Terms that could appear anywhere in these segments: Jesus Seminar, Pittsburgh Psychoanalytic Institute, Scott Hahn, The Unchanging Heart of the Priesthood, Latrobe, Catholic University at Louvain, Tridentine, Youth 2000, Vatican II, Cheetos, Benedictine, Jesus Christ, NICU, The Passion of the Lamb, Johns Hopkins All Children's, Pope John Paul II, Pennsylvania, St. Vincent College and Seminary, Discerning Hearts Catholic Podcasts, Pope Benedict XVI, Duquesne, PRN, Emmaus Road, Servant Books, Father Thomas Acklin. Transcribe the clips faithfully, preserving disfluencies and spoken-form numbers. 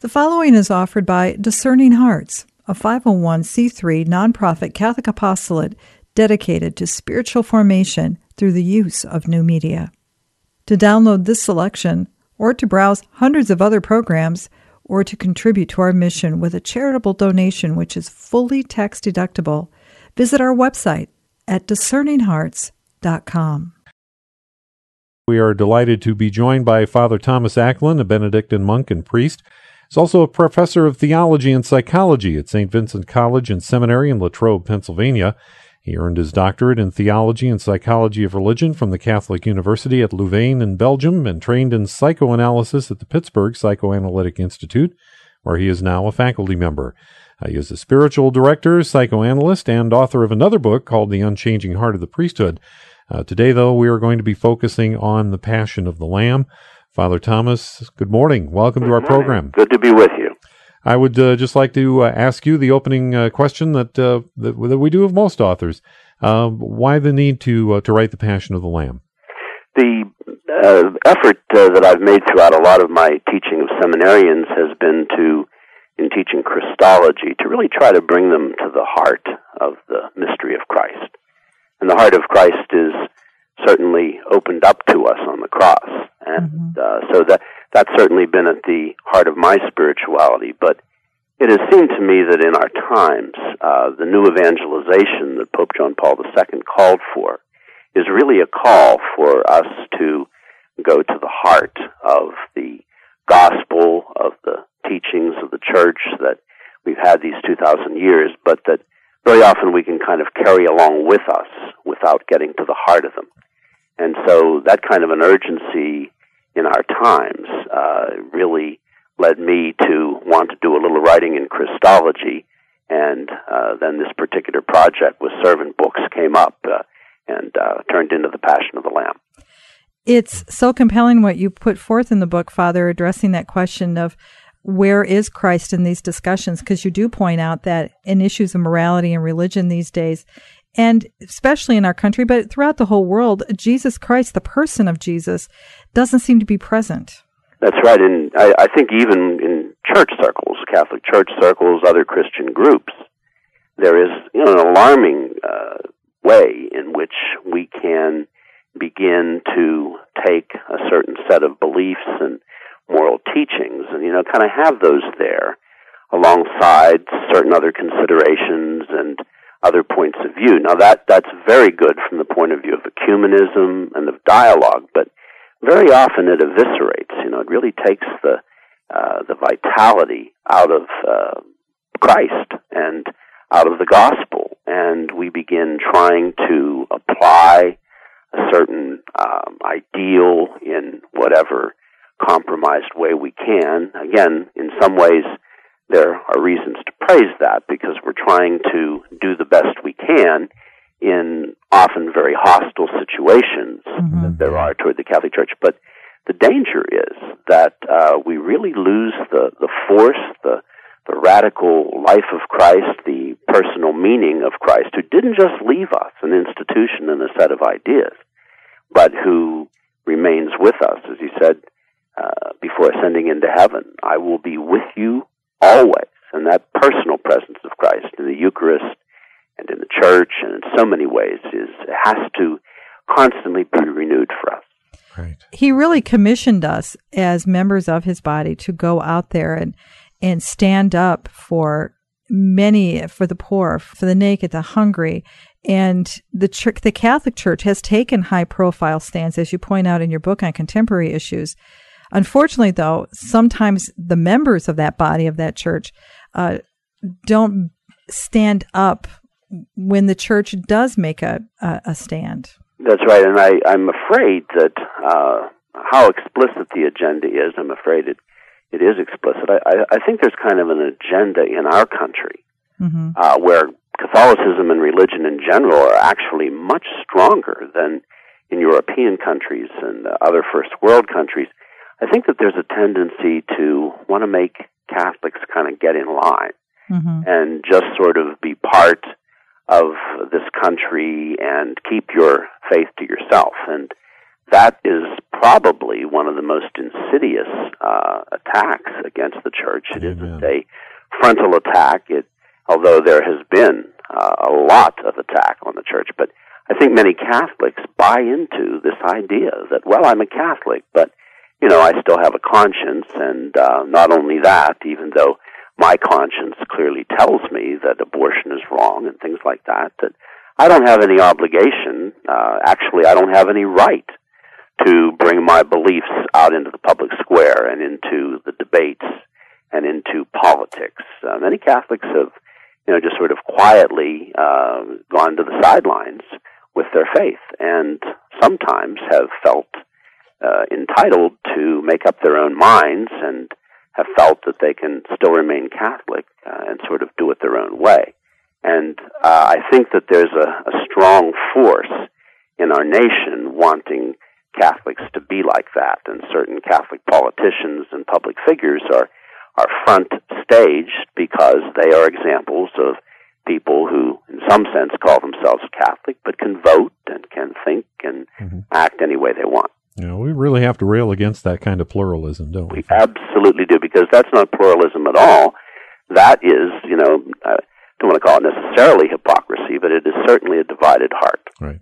The following is offered by Discerning Hearts, a five oh one c three nonprofit Catholic apostolate dedicated to spiritual formation through the use of new media. To download this selection, or to browse hundreds of other programs, or to contribute to our mission with a charitable donation which is fully tax-deductible, visit our website at discerning hearts dot com. We are delighted to be joined by Father Thomas Acklin, a Benedictine monk and priest. He's also a professor of theology and psychology at Saint Vincent College and Seminary in Latrobe, Pennsylvania. He earned his doctorate in theology and psychology of religion from the Catholic University at Louvain in Belgium and trained in psychoanalysis at the Pittsburgh Psychoanalytic Institute, where he is now a faculty member. He is a spiritual director, psychoanalyst, and author of another book called The Unchanging Heart of the Priesthood. Uh, today, though, we are going to be focusing on The Passion of the Lamb. Father Thomas, good morning. Welcome good to our morning. program. Good to be with you. I would uh, just like to uh, ask you the opening uh, question that, uh, that that we do of most authors. Uh, why the need to uh, to write The Passion of the Lamb? The uh, effort uh, that I've made throughout a lot of my teaching of seminarians has been to, in teaching Christology, to really try to bring them to the heart of the mystery of Christ. And the heart of Christ is certainly opened up to us on the cross. And uh, so that that's certainly been at the heart of my spirituality. But it has seemed to me that in our times, uh, the new evangelization that Pope John Paul the Second called for is really a call for us to go to the heart of the gospel, of the teachings of the church that we've had these two thousand years, but that very often we can kind of carry along with us without getting to the heart of them. And so that kind of an urgency in our times uh, really led me to want to do a little writing in Christology, and uh, then this particular project with Servant Books came up uh, and uh, turned into The Passion of the Lamb. It's so compelling what you put forth in the book, Father, addressing that question of where is Christ in these discussions, because you do point out that in issues of morality and religion these days, and especially in our country, but throughout the whole world, Jesus Christ, the person of Jesus, doesn't seem to be present. That's right, and I, I think even in church circles, Catholic church circles, other Christian groups, there is you know, an alarming uh, way in which we can begin to take a certain set of beliefs and moral teachings and, you know, kind of have those there alongside certain other considerations and other points of view. Now, that that's very good from the point of view of ecumenism and of dialogue, but very often it eviscerates. You know, it really takes the uh, the vitality out of uh, Christ and out of the gospel, and we begin trying to apply a certain um, ideal in whatever compromised way we can. Again, in some ways, there are reasons to praise that because we're trying to do the best we can in often very hostile situations mm-hmm. that there are toward the Catholic Church. But the danger is that uh, we really lose the, the force, the, the radical life of Christ, the personal meaning of Christ, who didn't just leave us an institution and a set of ideas, but who remains with us, as he said, Uh, before ascending into heaven. I will be with you always. And that personal presence of Christ in the Eucharist and in the church and in so many ways is has to constantly be renewed for us. Right. He really commissioned us as members of his body to go out there and, and stand up for many, for the poor, for the naked, the hungry. And the church, the Catholic Church has taken high-profile stands, as you point out in your book on contemporary issues. Unfortunately, though, sometimes the members of that body of that church uh, don't stand up when the church does make a, a, a stand. That's right, and I, I'm afraid that uh, how explicit the agenda is, I'm afraid it, it is explicit. I, I think there's kind of an agenda in our country mm-hmm. uh, where Catholicism and religion in general are actually much stronger than in European countries and other first world countries. I think that there's a tendency to want to make Catholics kind of get in line mm-hmm. and just sort of be part of this country and keep your faith to yourself. And that is probably one of the most insidious uh, attacks against the church. It Amen. Isn't a frontal attack, it, although there has been uh, a lot of attack on the church. But I think many Catholics buy into this idea that, well, I'm a Catholic, but, you know, I still have a conscience, and uh, not only that, even though my conscience clearly tells me that abortion is wrong and things like that, that I don't have any obligation, uh, actually I don't have any right to bring my beliefs out into the public square and into the debates and into politics. Uh, many Catholics have, you know, just sort of quietly uh, gone to the sidelines with their faith, and sometimes have felt uh, entitled to make up their own minds and have felt that they can still remain Catholic uh, and sort of do it their own way. And uh, I think that there's a, a strong force in our nation wanting Catholics to be like that, and certain Catholic politicians and public figures are, are front staged because they are examples of people who, in some sense, call themselves Catholic, but can vote and can think and mm-hmm. act any way they want. You know, we really have to rail against that kind of pluralism, don't we? We absolutely do, because that's not pluralism at all. That is, you know, I don't want to call it necessarily hypocrisy, but it is certainly a divided heart. Right.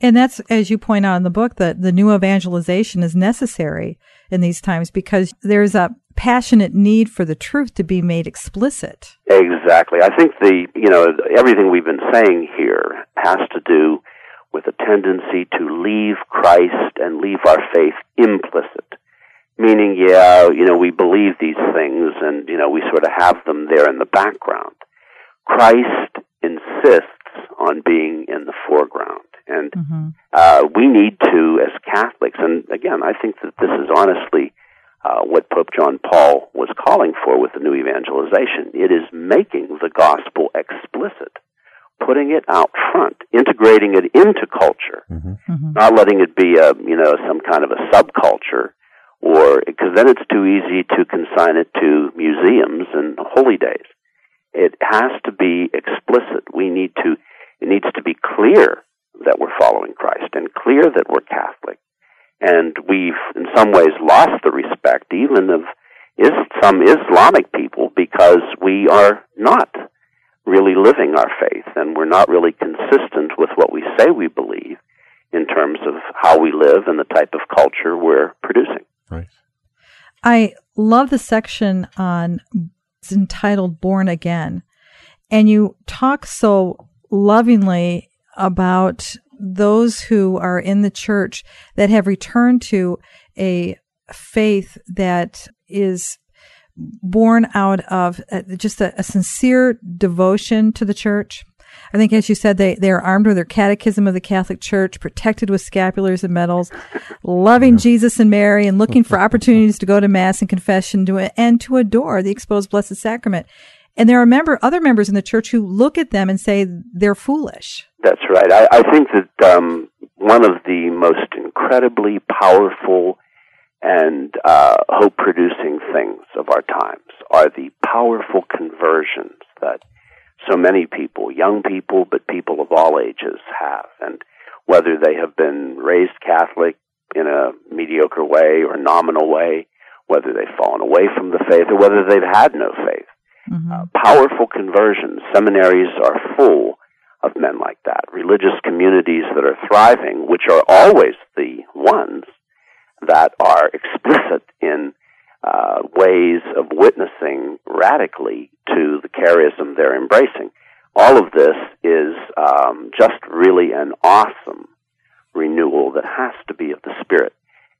And that's, as you point out in the book, that the new evangelization is necessary in these times because there's a passionate need for the truth to be made explicit. Exactly. I think the, you know, everything we've been saying here has to do with a tendency to leave Christ and leave our faith implicit. Meaning, yeah, you know, we believe these things and, you know, we sort of have them there in the background. Christ insists on being in the foreground. And mm-hmm. uh, we need to, as Catholics, and again, I think that this is honestly uh, what Pope John Paul was calling for with the new evangelization. It is making the gospel explicit, putting it out front, integrating it into culture, mm-hmm. Mm-hmm. not letting it be a, you know, some kind of a subculture, or because then it's too easy to consign it to museums and holy days. It has to be explicit. We need to. It needs to be clear that we're following Christ and clear that we're Catholic. And we've, in some ways, lost the respect even of is, some Islamic people because we are not really living our faith and we're not really consistent with what we say we believe in terms of how we live and the type of culture we're producing. Right. I love the section on it's entitled Born Again, and you talk so lovingly about those who are in the church that have returned to a faith that is born out of just a, a sincere devotion to the church. I think, as you said, they, they are armed with their catechism of the Catholic Church, protected with scapulars and medals, loving yeah. Jesus and Mary, and looking for opportunities to go to Mass and confession to, and to adore the exposed Blessed Sacrament. And there are member, other members in the church who look at them and say they're foolish. That's right. I, I think that um, one of the most incredibly powerful and uh, hope-producing things of our times are the powerful conversions that so many people, young people, but people of all ages have. And whether they have been raised Catholic in a mediocre way or nominal way, whether they've fallen away from the faith or whether they've had no faith. Mm-hmm. Uh, powerful conversions. Seminaries are full of men like that. Religious communities that are thriving, which are always the ones that are explicit in Uh, ways of witnessing radically to the charism they're embracing. All of this is um, just really an awesome renewal that has to be of the Spirit.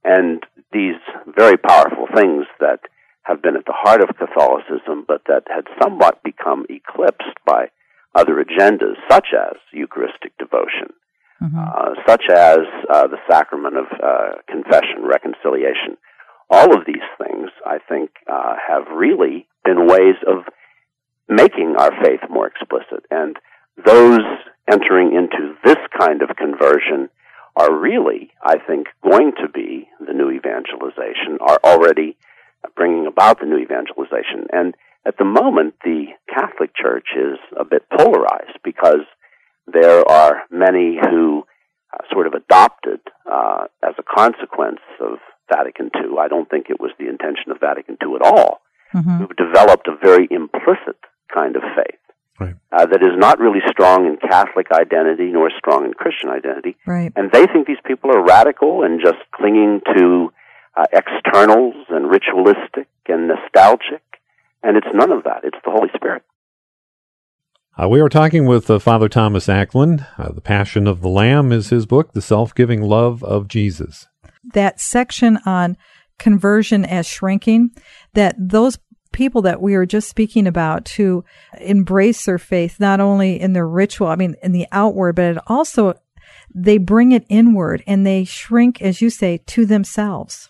And these very powerful things that have been at the heart of Catholicism, but that had somewhat become eclipsed by other agendas, such as Eucharistic devotion, mm-hmm. uh, such as uh, the sacrament of uh, confession, reconciliation. All of these things, I think, uh, have really been ways of making our faith more explicit. And those entering into this kind of conversion are really, I think, going to be the new evangelization, are already bringing about the new evangelization. And at the moment, the Catholic Church is a bit polarized because there are many who uh, sort of adopted uh, as a consequence of Vatican Two. I don't think it was the intention of Vatican Two at all. Mm-hmm. We've developed a very implicit kind of faith right. uh, that is not really strong in Catholic identity nor strong in Christian identity. Right. And they think these people are radical and just clinging to uh, externals and ritualistic and nostalgic. And it's none of that. It's the Holy Spirit. Uh, we are talking with uh, Father Thomas Acklin. Uh, The Passion of the Lamb is his book, The Self-Giving Love of Jesus. That section on conversion as shrinking, that those people that we are just speaking about who embrace their faith, not only in their ritual, I mean, in the outward, but it also, they bring it inward and they shrink, as you say, to themselves.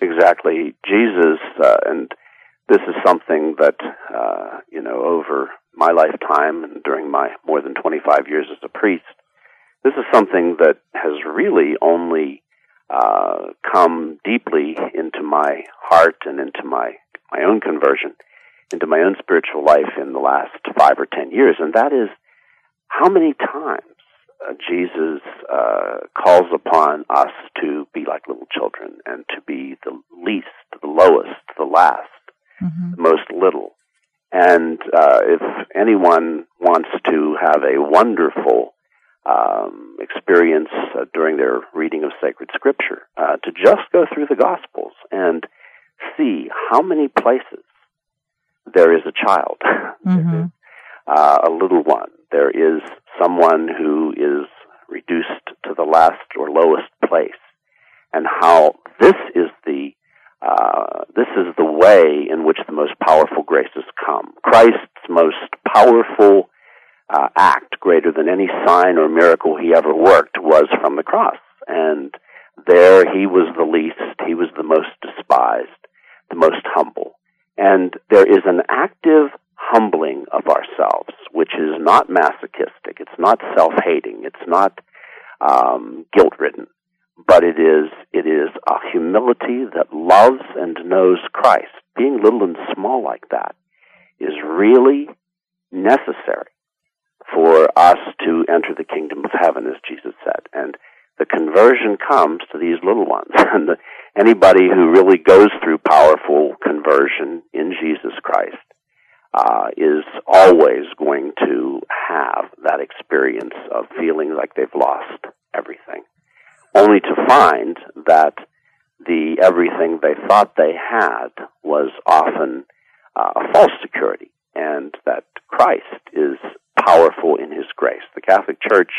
Exactly. Jesus, uh, and this is something that, uh, you know, over my lifetime and during my more than twenty-five years as a priest, this is something that has really only Uh, come deeply into my heart and into my, my own conversion, into my own spiritual life in the last five or ten years. And that is how many times uh, Jesus uh, calls upon us to be like little children and to be the least, the lowest, the last, mm-hmm. the most little. And uh, if anyone wants to have a wonderful Um, experience uh, during their reading of sacred scripture, uh, to just go through the Gospels and see how many places there is a child, mm-hmm. uh, a little one, there is someone who is reduced to the last or lowest place, and how this is the uh, this is the way in which the most powerful graces come. Christ's most powerful Uh, act, greater than any sign or miracle he ever worked, was from the cross. And there he was the least, he was the most despised, the most humble. And there is an active humbling of ourselves, which is not masochistic, it's not self-hating, it's not um, guilt-ridden, but it is, it is a humility that loves and knows Christ. Being little and small like that is really necessary for us to enter the kingdom of heaven, as Jesus said. And the conversion comes to these little ones. And the, anybody who really goes through powerful conversion in Jesus Christ uh, is always going to have that experience of feeling like they've lost everything, only to find that the everything they thought they had was often uh, a false security, and that Christ is powerful in his grace. The Catholic Church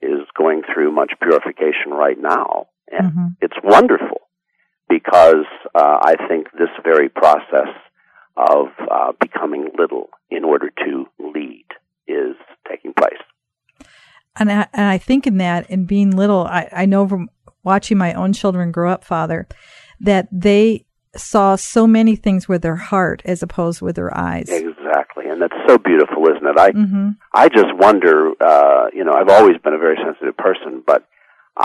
is going through much purification right now, and mm-hmm. it's wonderful because uh, I think this very process of uh, becoming little in order to lead is taking place. And I, and I think in that, in being little, I, I know from watching my own children grow up, Father, that they saw so many things with their heart as opposed with their eyes. Exactly, and that's so beautiful, isn't it? I mm-hmm. I just wonder, uh, you know, I've always been a very sensitive person, but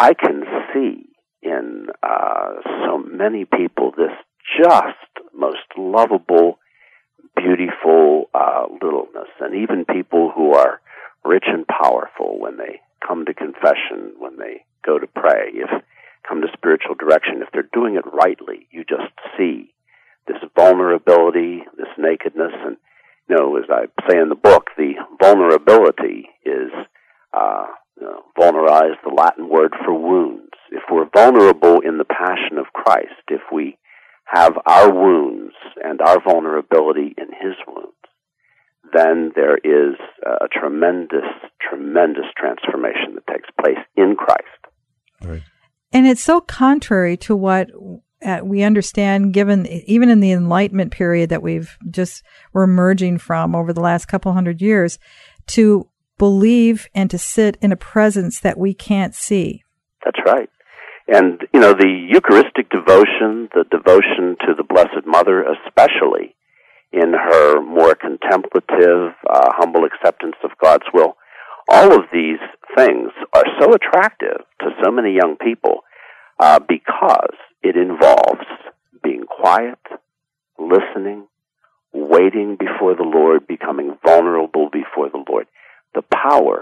I can see in uh, so many people this just most lovable, beautiful uh, littleness, and even people who are rich and powerful when they come to confession, when they go to pray, if come to spiritual direction, if they're doing it rightly, you just see this vulnerability, this nakedness. And, you know, as I say in the book, the vulnerability is, uh, you know, vulnera is the Latin word for wounds. If we're vulnerable in the passion of Christ, if we have our wounds and our vulnerability in his wounds, then there is a tremendous, tremendous transformation that takes place in Christ. Right. And it's so contrary to what we understand, given even in the Enlightenment period that we've just we're emerging from over the last couple hundred years, to believe and to sit in a presence that we can't see. That's right. And, you know, the Eucharistic devotion, the devotion to the Blessed Mother, especially in her more contemplative, uh, humble acceptance of God's will, all of these things are so attractive to so many young people uh, because it involves being quiet, listening, waiting before the Lord, becoming vulnerable before the Lord. The power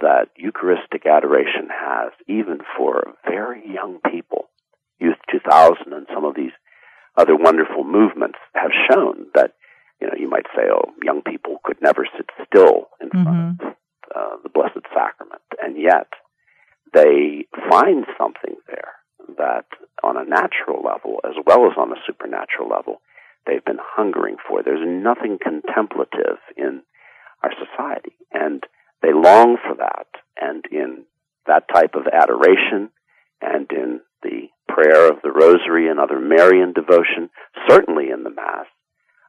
that Eucharistic adoration has, even for very young people. Youth two thousand and some of these other wonderful movements have shown that, you know, you might say, oh, young people could never sit still in front mm-hmm. of uh, the Blessed Sacrament. And yet they find something there that on a natural level, as well as on a supernatural level, they've been hungering for. There's nothing contemplative in our society, and they long for that. And in that type of adoration and in the prayer of the Rosary and other Marian devotion, certainly in the Mass,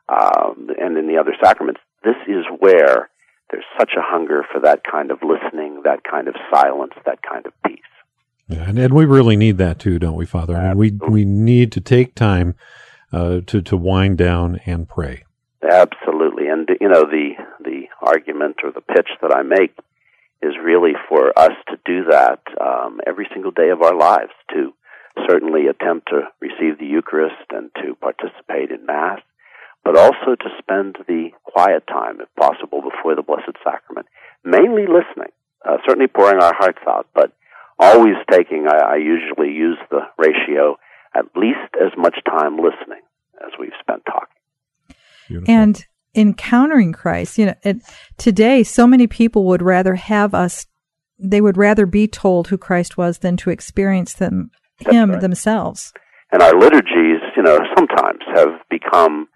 um, and in the other sacraments, this is where there's such a hunger for that kind of listening, that kind of silence, that kind of peace. Yeah, and, and we really need that too, don't we, Father? I mean, we we need to take time uh, to to wind down and pray. Absolutely, and you know the the argument or the pitch that I make is really for us to do that um, every single day of our lives. To certainly attempt to receive the Eucharist and to participate in Mass, but also to spend the quiet time, if possible, before the Blessed Sacrament, mainly listening, uh, certainly pouring our hearts out, but always taking, I, I usually use the ratio, at least as much time listening as we've spent talking. Beautiful. And encountering Christ. You know, it, today, so many people would rather have us, they would rather be told who Christ was than to experience them, him right. themselves. And our liturgies, you know, sometimes have become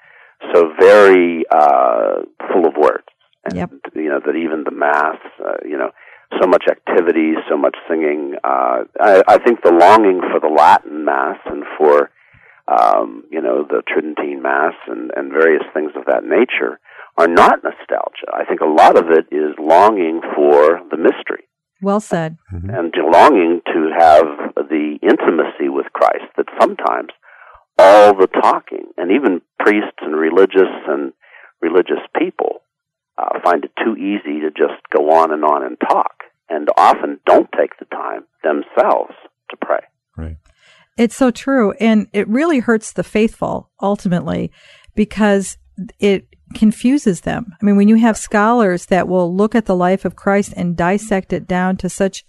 so very uh, full of words. And, yep. you know, that even the Mass, uh, you know, so much activity, so much singing. Uh, I, I think the longing for the Latin Mass and for, um, you know, the Tridentine Mass and, and various things of that nature are not nostalgia. I think a lot of it is longing for the mystery. Well said. Mm-hmm. And longing to have the intimacy with Christ that sometimes all the talking, and even priests and religious and religious people, Uh, find it too easy to just go on and on and talk, and often don't take the time themselves to pray. Right. It's so true, and it really hurts the faithful, ultimately, because it confuses them. I mean, when you have scholars that will look at the life of Christ and dissect it down to such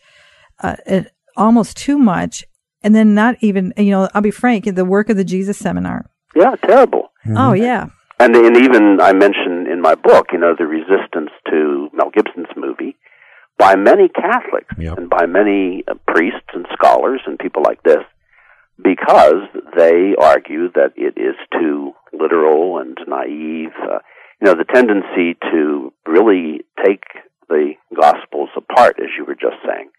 uh, uh, almost too much, and then not even, you know, I'll be frank, the work of the Jesus Seminar. Yeah, terrible. Mm-hmm. Oh, yeah. And, and even I mention in my book, you know, the resistance to Mel Gibson's movie by many Catholics yep. and by many uh, priests and scholars and people like this, because they argue that it is too literal and naive. Uh, you know, the tendency to really take the Gospels apart, as you were just saying,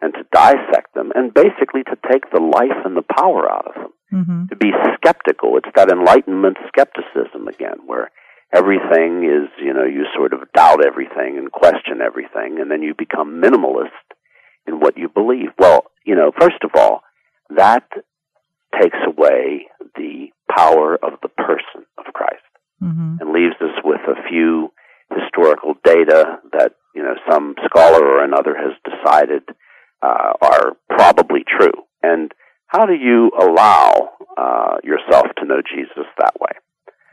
and to dissect them, and basically to take the life and the power out of them, mm-hmm. to be skeptical. It's that Enlightenment skepticism again, where everything is, you know, you sort of doubt everything and question everything, and then you become minimalist in what you believe. Well, you know, first of all, that takes away the power of the person of Christ mm-hmm. and leaves us with a few historical data that, you know, some scholar or another has decided Uh, are probably true. And how do you allow uh, yourself to know Jesus that way?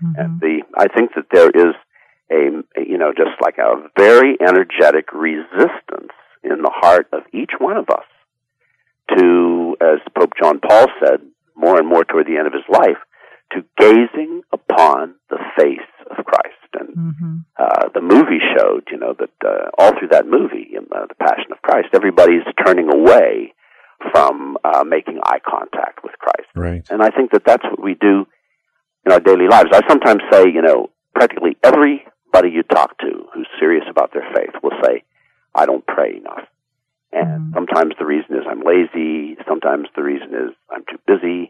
Mm-hmm. And the I think that there is a, you know, just like a very energetic resistance in the heart of each one of us to, as Pope John Paul said, more and more toward the end of his life, to gazing upon the face of Christ. And mm-hmm. uh, the movie showed, you know, that uh, all through that movie, uh, The Passion of Christ, everybody's turning away from uh, making eye contact with Christ. Right. And I think that that's what we do in our daily lives. I sometimes say, you know, practically everybody you talk to who's serious about their faith will say, I don't pray enough. And mm-hmm. sometimes the reason is I'm lazy. Sometimes the reason is I'm too busy.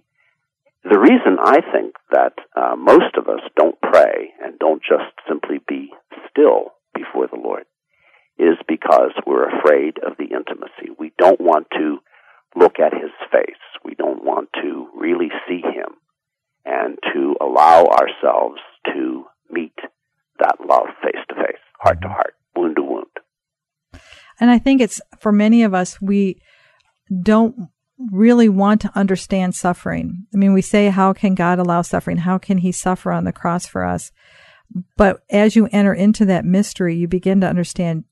The reason I think that uh, most of us don't pray and don't just simply be still before the Lord is because we're afraid of the intimacy. We don't want to look at His face. We don't want to really see Him and to allow ourselves to meet that love face to face, heart to heart, wound to wound. And I think it's, for many of us, we don't really want to understand suffering. I mean, we say, how can God allow suffering? How can He suffer on the cross for us? But as you enter into that mystery, you begin to understand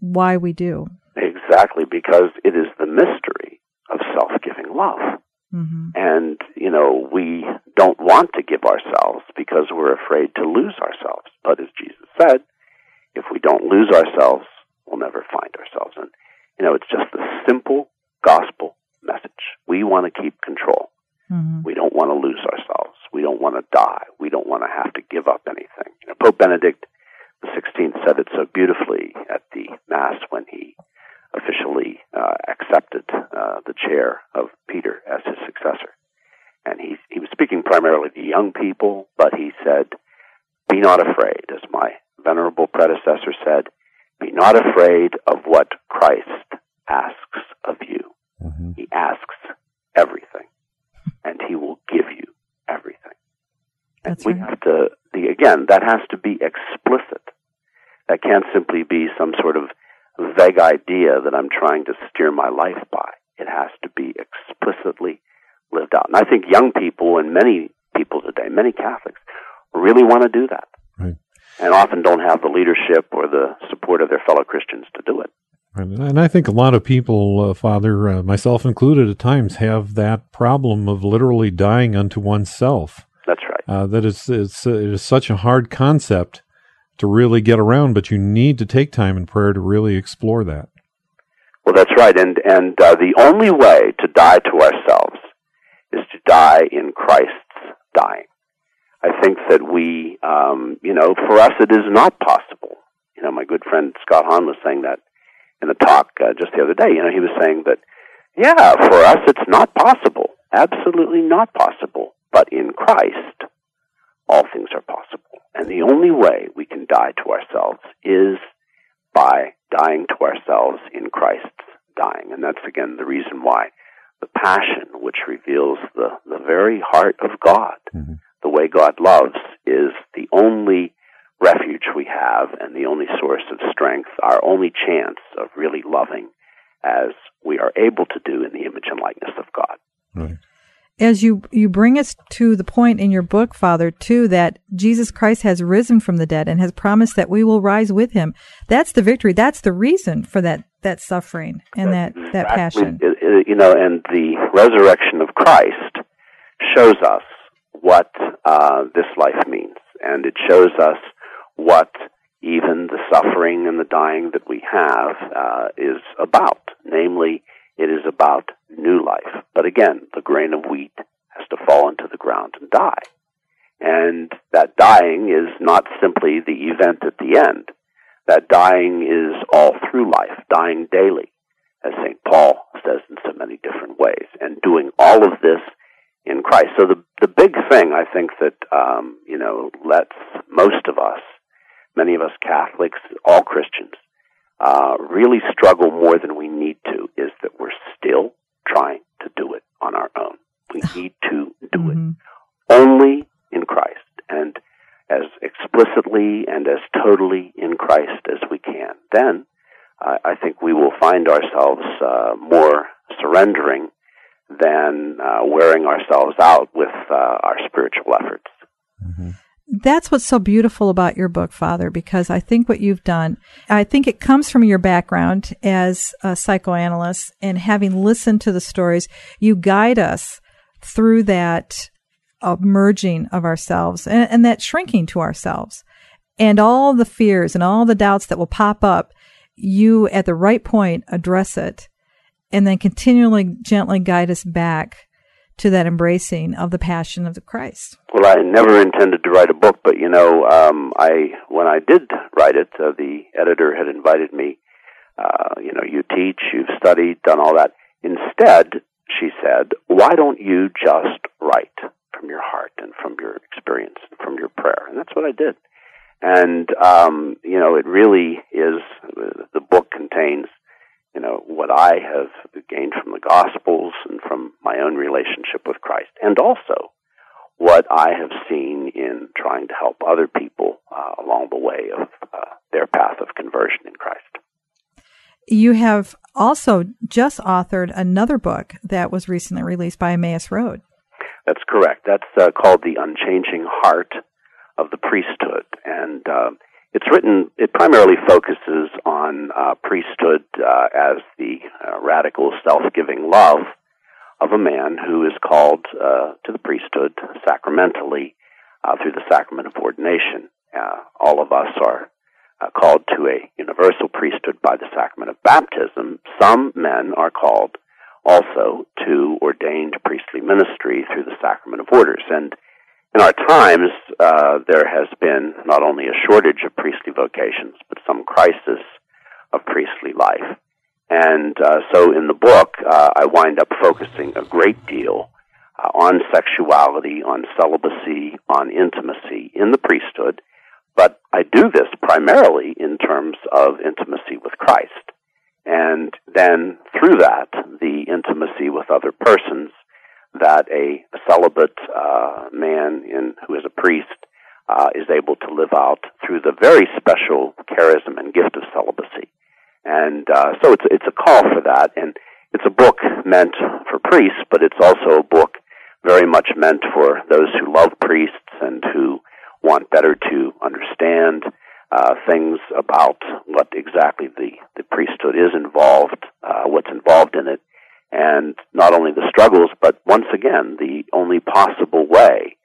why we do. Exactly, because it is the mystery of self-giving love. Mm-hmm. And, you know, we don't want to give ourselves because we're afraid to lose ourselves. But as Jesus said, if we don't lose ourselves, we'll never find ourselves. And, you know, it's just the simple gospel message. We want to keep control. Mm-hmm. We don't want to lose ourselves. We don't want to die. We don't want to have to give up anything. You know, Pope Benedict the sixteenth said it so beautifully at the Mass when he officially uh, accepted uh, the chair of Peter as his successor. And he, he was speaking primarily to young people, but he said, be not afraid, as my venerable predecessor said, be not afraid of what Christ asks of you. Mm-hmm. He asks everything, and he will give you everything. That's and we right. have to, the, again, that has to be explicit. That can't simply be some sort of vague idea that I'm trying to steer my life by. It has to be explicitly lived out. And I think young people and many people today, many Catholics, really want to do that. Right. And often don't have the leadership or the support of their fellow Christians to do it. Right. And I think a lot of people, uh, Father, uh, myself included at times, have that problem of literally dying unto oneself. That's right. Uh, that it's, it's, it is such a hard concept to really get around, but you need to take time in prayer to really explore that. Well, that's right, and and uh, the only way to die to ourselves is to die in Christ's dying. I think that we, um, you know, for us it is not possible. You know, my good friend Scott Hahn was saying that in a talk uh, just the other day. You know, he was saying that, yeah, for us it's not possible, absolutely not possible, but in Christ all things are possible. And the only way we can die to ourselves is by dying to ourselves in Christ's dying. And that's, again, the reason why the passion, which reveals the, the very heart of God, mm-hmm. the way God loves, is the only refuge we have and the only source of strength, our only chance of really loving as we are able to do in the image and likeness of God. Right. As you, you bring us to the point in your book, Father, too, that Jesus Christ has risen from the dead and has promised that we will rise with him. That's the victory. That's the reason for that, that suffering and that, that, that passion. You know, and the resurrection of Christ shows us what uh, this life means. And it shows us what even the suffering and the dying that we have uh, is about, namely, it is about new life. But again, the grain of wheat has to fall into the ground and die. And that dying is not simply the event at the end. That dying is all through life, dying daily, as Saint Paul says in so many different ways, and doing all of this in Christ. So the the big thing, I think, that um, you know, lets most of us, many of us Catholics, all Christians, Uh, really struggle more than we need to is that we're still trying to do it on our own. We need to do mm-hmm. it only in Christ and as explicitly and as totally in Christ as we can. Then uh, I think we will find ourselves uh, more surrendering than uh, wearing ourselves out with uh, our spiritual efforts. Mm-hmm. That's what's so beautiful about your book, Father, because I think what you've done, I think it comes from your background as a psychoanalyst and having listened to the stories, you guide us through that merging of ourselves and, and that shrinking to ourselves and all the fears and all the doubts that will pop up. You at the right point address it and then continually gently guide us back to that embracing of the passion of the Christ. Well, I never intended to write a book, but, you know, um, I when I did write it, uh, the editor had invited me, uh, you know, you teach, you've studied, done all that. Instead, she said, why don't you just write from your heart and from your experience, and from your prayer? And that's what I did. And, um, you know, it really is, the book contains, you know, what I have gained from the Gospels and from my own relationship with Christ, and also what I have seen in trying to help other people uh, along the way of uh, their path of conversion in Christ. You have also just authored another book that was recently released by Emmaus Road. That's correct. That's uh, called The Unchanging Heart of the Priesthood, and uh, It's written, it primarily focuses on uh, priesthood uh, as the uh, radical self-giving love of a man who is called uh, to the priesthood sacramentally uh, through the sacrament of ordination. Uh, all of us are uh, called to a universal priesthood by the sacrament of baptism. Some men are called also to ordained priestly ministry through the sacrament of orders. And in our times, uh, there has been not only a shortage of priestly vocations, but some crisis of priestly life. And uh, so in the book, uh, I wind up focusing a great deal uh, on sexuality, on celibacy, on intimacy in the priesthood, but I do this primarily in terms of intimacy with Christ. And then through that, the intimacy with other persons that a celibate uh, man in, who is a priest uh, is able to live out through the very special charism and gift of celibacy. And uh, so it's it's a call for that, and it's a book meant for priests, but it's also a book very much meant for those who love priests and who want better to understand uh, things about what exactly the, the priesthood is involved, uh, what's involved in it, and not only the struggles, but once again, the only possible way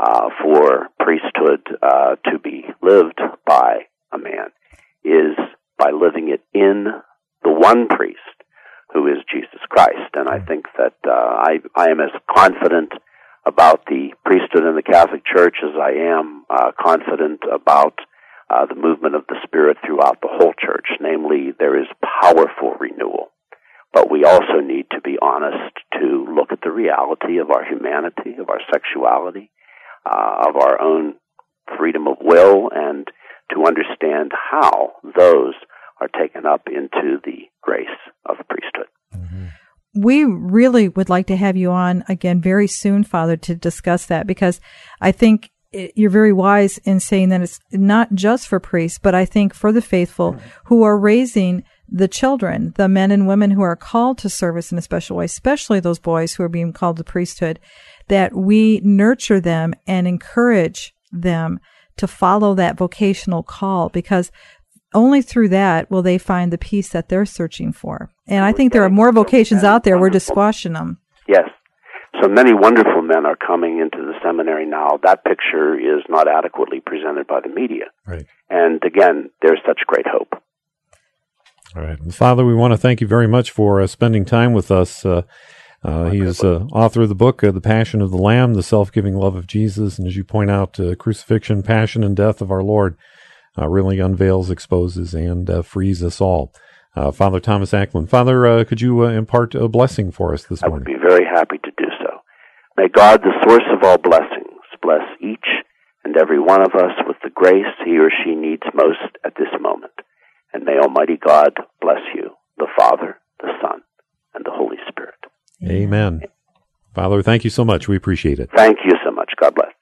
uh, for priesthood uh, to be lived by a man is by living it in the one priest who is Jesus Christ. And I think that uh, I, I am as confident about the priesthood in the Catholic Church as I am uh, confident about uh, the movement of the Spirit throughout the whole Church. Namely, there is powerful renewal. But we also need to be honest to look at the reality of our humanity, of our sexuality, uh, of our own freedom of will, and to understand how those are taken up into the grace of priesthood. Mm-hmm. We really would like to have you on again very soon, Father, to discuss that, because I think you're very wise in saying that it's not just for priests, but I think for the faithful mm-hmm. who are raising the children, the men and women who are called to service in a special way, especially those boys who are being called to priesthood, that we nurture them and encourage them to follow that vocational call, because only through that will they find the peace that they're searching for. And I think there are more vocations out there. Wonderful. We're just squashing them. Yes. So many wonderful men are coming into the seminary now. That picture is not adequately presented by the media. Right. And again, there's such great hope. All right. Well, Father, we want to thank you very much for uh, spending time with us. Uh, Uh, he is uh, author of the book, uh, The Passion of the Lamb, The Self-Giving Love of Jesus. And as you point out, uh, crucifixion, passion, and death of our Lord uh, really unveils, exposes, and uh, frees us all. Uh, Father Thomas Acklin. Father, uh, could you uh, impart a blessing for us this morning? I would be very happy to do so. May God, the source of all blessings, bless each and every one of us with the grace he or she needs most at this moment. And may Almighty God bless you, the Father, the Son, and the Holy Spirit. Amen. Father, thank you so much. We appreciate it. Thank you so much. God bless.